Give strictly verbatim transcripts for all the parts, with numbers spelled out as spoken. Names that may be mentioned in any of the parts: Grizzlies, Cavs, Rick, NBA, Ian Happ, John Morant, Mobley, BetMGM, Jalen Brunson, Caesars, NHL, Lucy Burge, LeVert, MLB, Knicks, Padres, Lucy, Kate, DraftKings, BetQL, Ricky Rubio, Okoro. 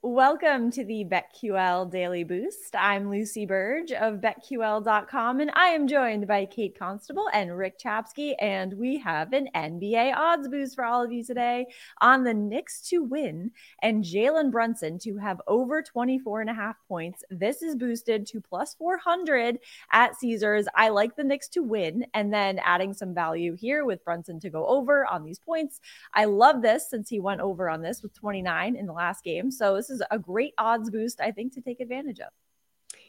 Welcome to the BetQL Daily Boost. I'm Lucy Burge of bet Q L dot com, and I am joined by Kate Constable and Rick Chapsky, and we have an N B A odds boost for all of you today on the Knicks to win and Jalen Brunson to have over twenty-four and a half points. This is boosted to plus four hundred at Caesars. I like the Knicks to win, and then adding some value here with Brunson to go over on these points. I love this since he went over on this with twenty-nine in the last game, so this is a great odds boost, I think, to take advantage of.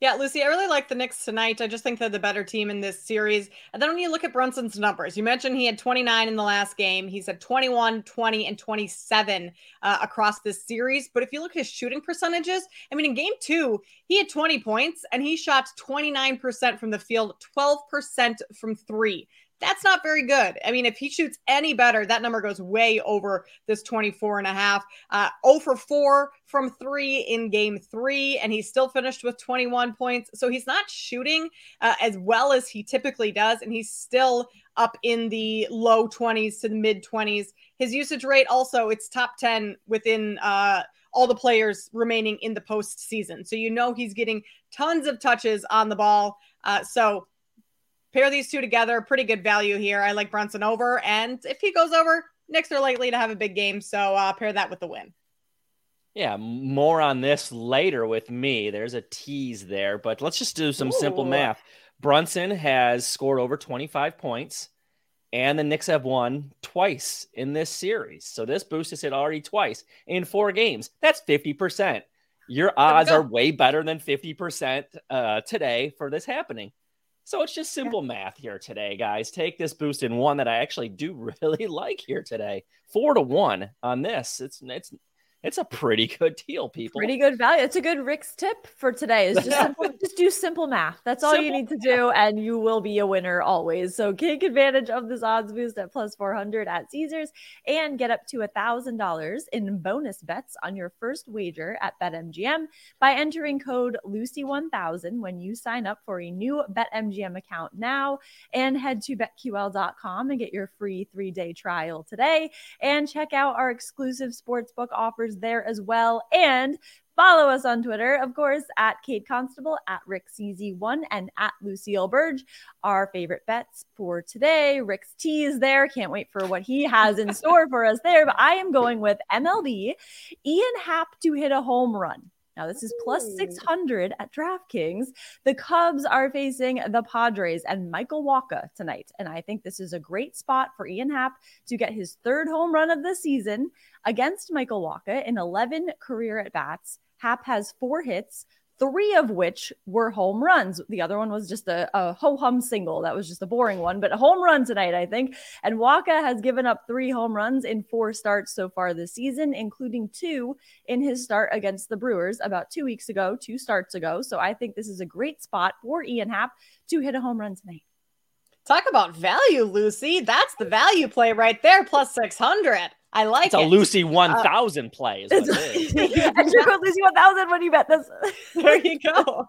Yeah, Lucy, I really like the Knicks tonight. I just think they're the better team in this series. And then when you look at Brunson's numbers, you mentioned he had twenty-nine in the last game. He's at twenty-one, twenty, and twenty-seven uh, across this series. But if you look at his shooting percentages, I mean, in game two, he had twenty points and he shot twenty-nine percent from the field, twelve percent from three. That's not very good. I mean, if he shoots any better, that number goes way over this twenty-four and a half. Uh, zero for four from three in game three, and he still finished with twenty-one points. So he's not shooting uh, as well as he typically does, and he's still up in the low twenties to the mid twenties. His usage rate also, it's top ten within uh, all the players remaining in the postseason. So you know he's getting tons of touches on the ball. Uh, so pair these two together, pretty good value here. I like Brunson over, and if he goes over, Knicks are likely to have a big game, so uh, pair that with the win. Yeah, more on this later with me. There's a tease there, but let's just do some Ooh. simple math. Brunson has scored over twenty-five points, and the Knicks have won twice in this series. So this boost has hit already twice in four games. That's fifty percent. Your odds are way better than fifty percent uh, today for this happening. So it's just simple math here today, guys. Take this boost in one that I actually do really like here today. Four to one on this. It's it's it's a pretty good deal, people. Pretty good value. It's a good Rick's tip for today. Is just simple, just do simple math. That's all simple you need to do, math. And you will be a winner always. So take advantage of this odds boost at plus four hundred at Caesars and get up to one thousand dollars in bonus bets on your first wager at BetMGM by entering code Lucy one thousand when you sign up for a new BetMGM account now, and head to bet Q L dot com and get your free three-day trial today, and check out our exclusive sportsbook offers there as well, and follow us on Twitter, of course, at Kate Constable, at Rick C Z one, and at Lucille Burge. Our favorite bets for today. Rick's tease there. Can't wait for what he has in store for us there. But I am going with M L B, Ian Happ to hit a home run. Now, this is plus six hundred at DraftKings. The Cubs are facing the Padres and Michael Wacha tonight, and I think this is a great spot for Ian Happ to get his third home run of the season against Michael Wacha in eleven career at-bats. Happ has four hits, three of which were home runs. The other one was just a, a ho-hum single. That was just a boring one, but a home run tonight, I think. And Waka has given up three home runs in four starts so far this season, including two in his start against the Brewers about two weeks ago, two starts ago. So I think this is a great spot for Ian Happ to hit a home run tonight. Talk about value, Lucy. That's the value play right there, plus six hundred. I like it's it. It's a Lucy one thousand uh, play. Is what it is. Yeah, extra code Lucy one thousand when you bet this. There you go.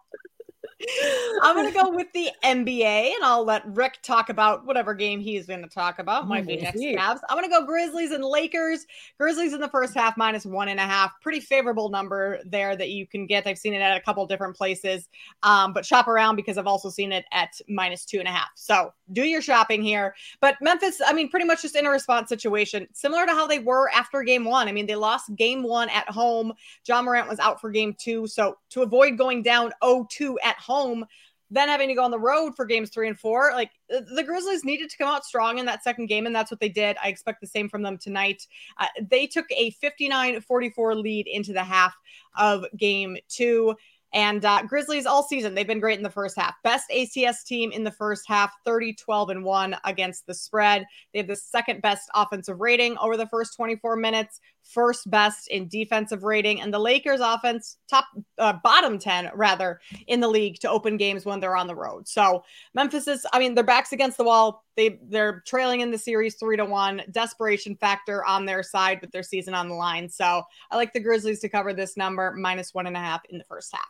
I'm going to go with the N B A, and I'll let Rick talk about whatever game he's going to talk about. Might be next Cavs. I'm going to go Grizzlies and Lakers. Grizzlies in the first half, minus one and a half. Pretty favorable number there that you can get. I've seen it at a couple different places, um, but shop around because I've also seen it at minus two and a half. So do your shopping here. But Memphis, I mean, pretty much just in a response situation, similar to how they were after game one. I mean, they lost game one at home. John Morant was out for game two. So to avoid going down oh two at home, home, then having to go on the road for games three and four, like the Grizzlies needed to come out strong in that second game, and that's what they did. I expect the same from them tonight. Uh, they took a fifty-nine forty-four lead into the half of game two, and uh, Grizzlies all season, they've been great in the first half. Best A C S team in the first half, thirty, twelve, and one against the spread. They have the second best offensive rating over the first twenty-four minutes, first best in defensive rating, and the Lakers offense top uh, bottom ten rather in the league to open games when they're on the road. So Memphis is, I mean, their back's against the wall. They they're trailing in the series three to one, desperation factor on their side with their season on the line. So I like the Grizzlies to cover this number minus one and a half in the first half.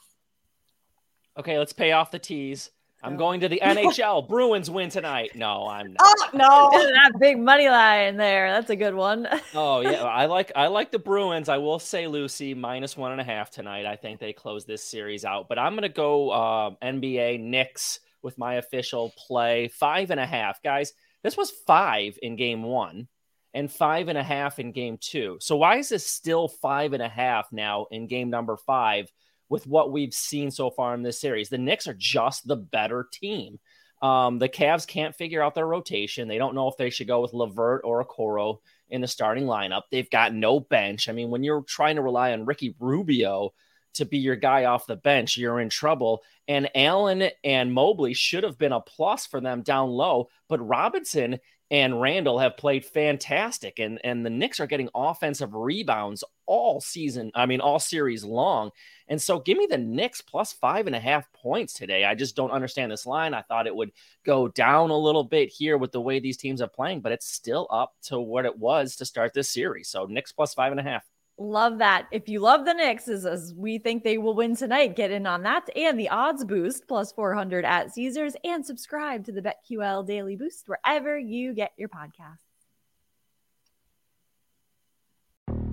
Okay. Let's pay off the tees. I'm going to the N H L. Bruins win tonight. No, I'm not. Oh, no. That big money line there. That's a good one. Oh, yeah. I like I like the Bruins. I will say, Lucy, minus one and a half tonight. I think they close this series out. But I'm going to go uh, N B A Knicks with my official play. Five and a half. Guys, this was five in game one and five and a half in game two. So why is this still five and a half now in game number five? With what we've seen so far in this series, the Knicks are just the better team. Um, the Cavs can't figure out their rotation. They don't know if they should go with LeVert or Okoro in the starting lineup. They've got no bench. I mean, when you're trying to rely on Ricky Rubio to be your guy off the bench, you're in trouble. And Allen and Mobley should have been a plus for them down low, but Robinson and Randall have played fantastic, and, and the Knicks are getting offensive rebounds all season. I mean, all series long. And so give me the Knicks plus five and a half points today. I just don't understand this line. I thought it would go down a little bit here with the way these teams are playing, but it's still up to what it was to start this series. So Knicks plus five and a half. Love that. If you love the Knicks, as, as we think they will win tonight, get in on that and the odds boost plus four hundred at Caesars, and subscribe to the BetQL Daily Boost wherever you get your podcasts.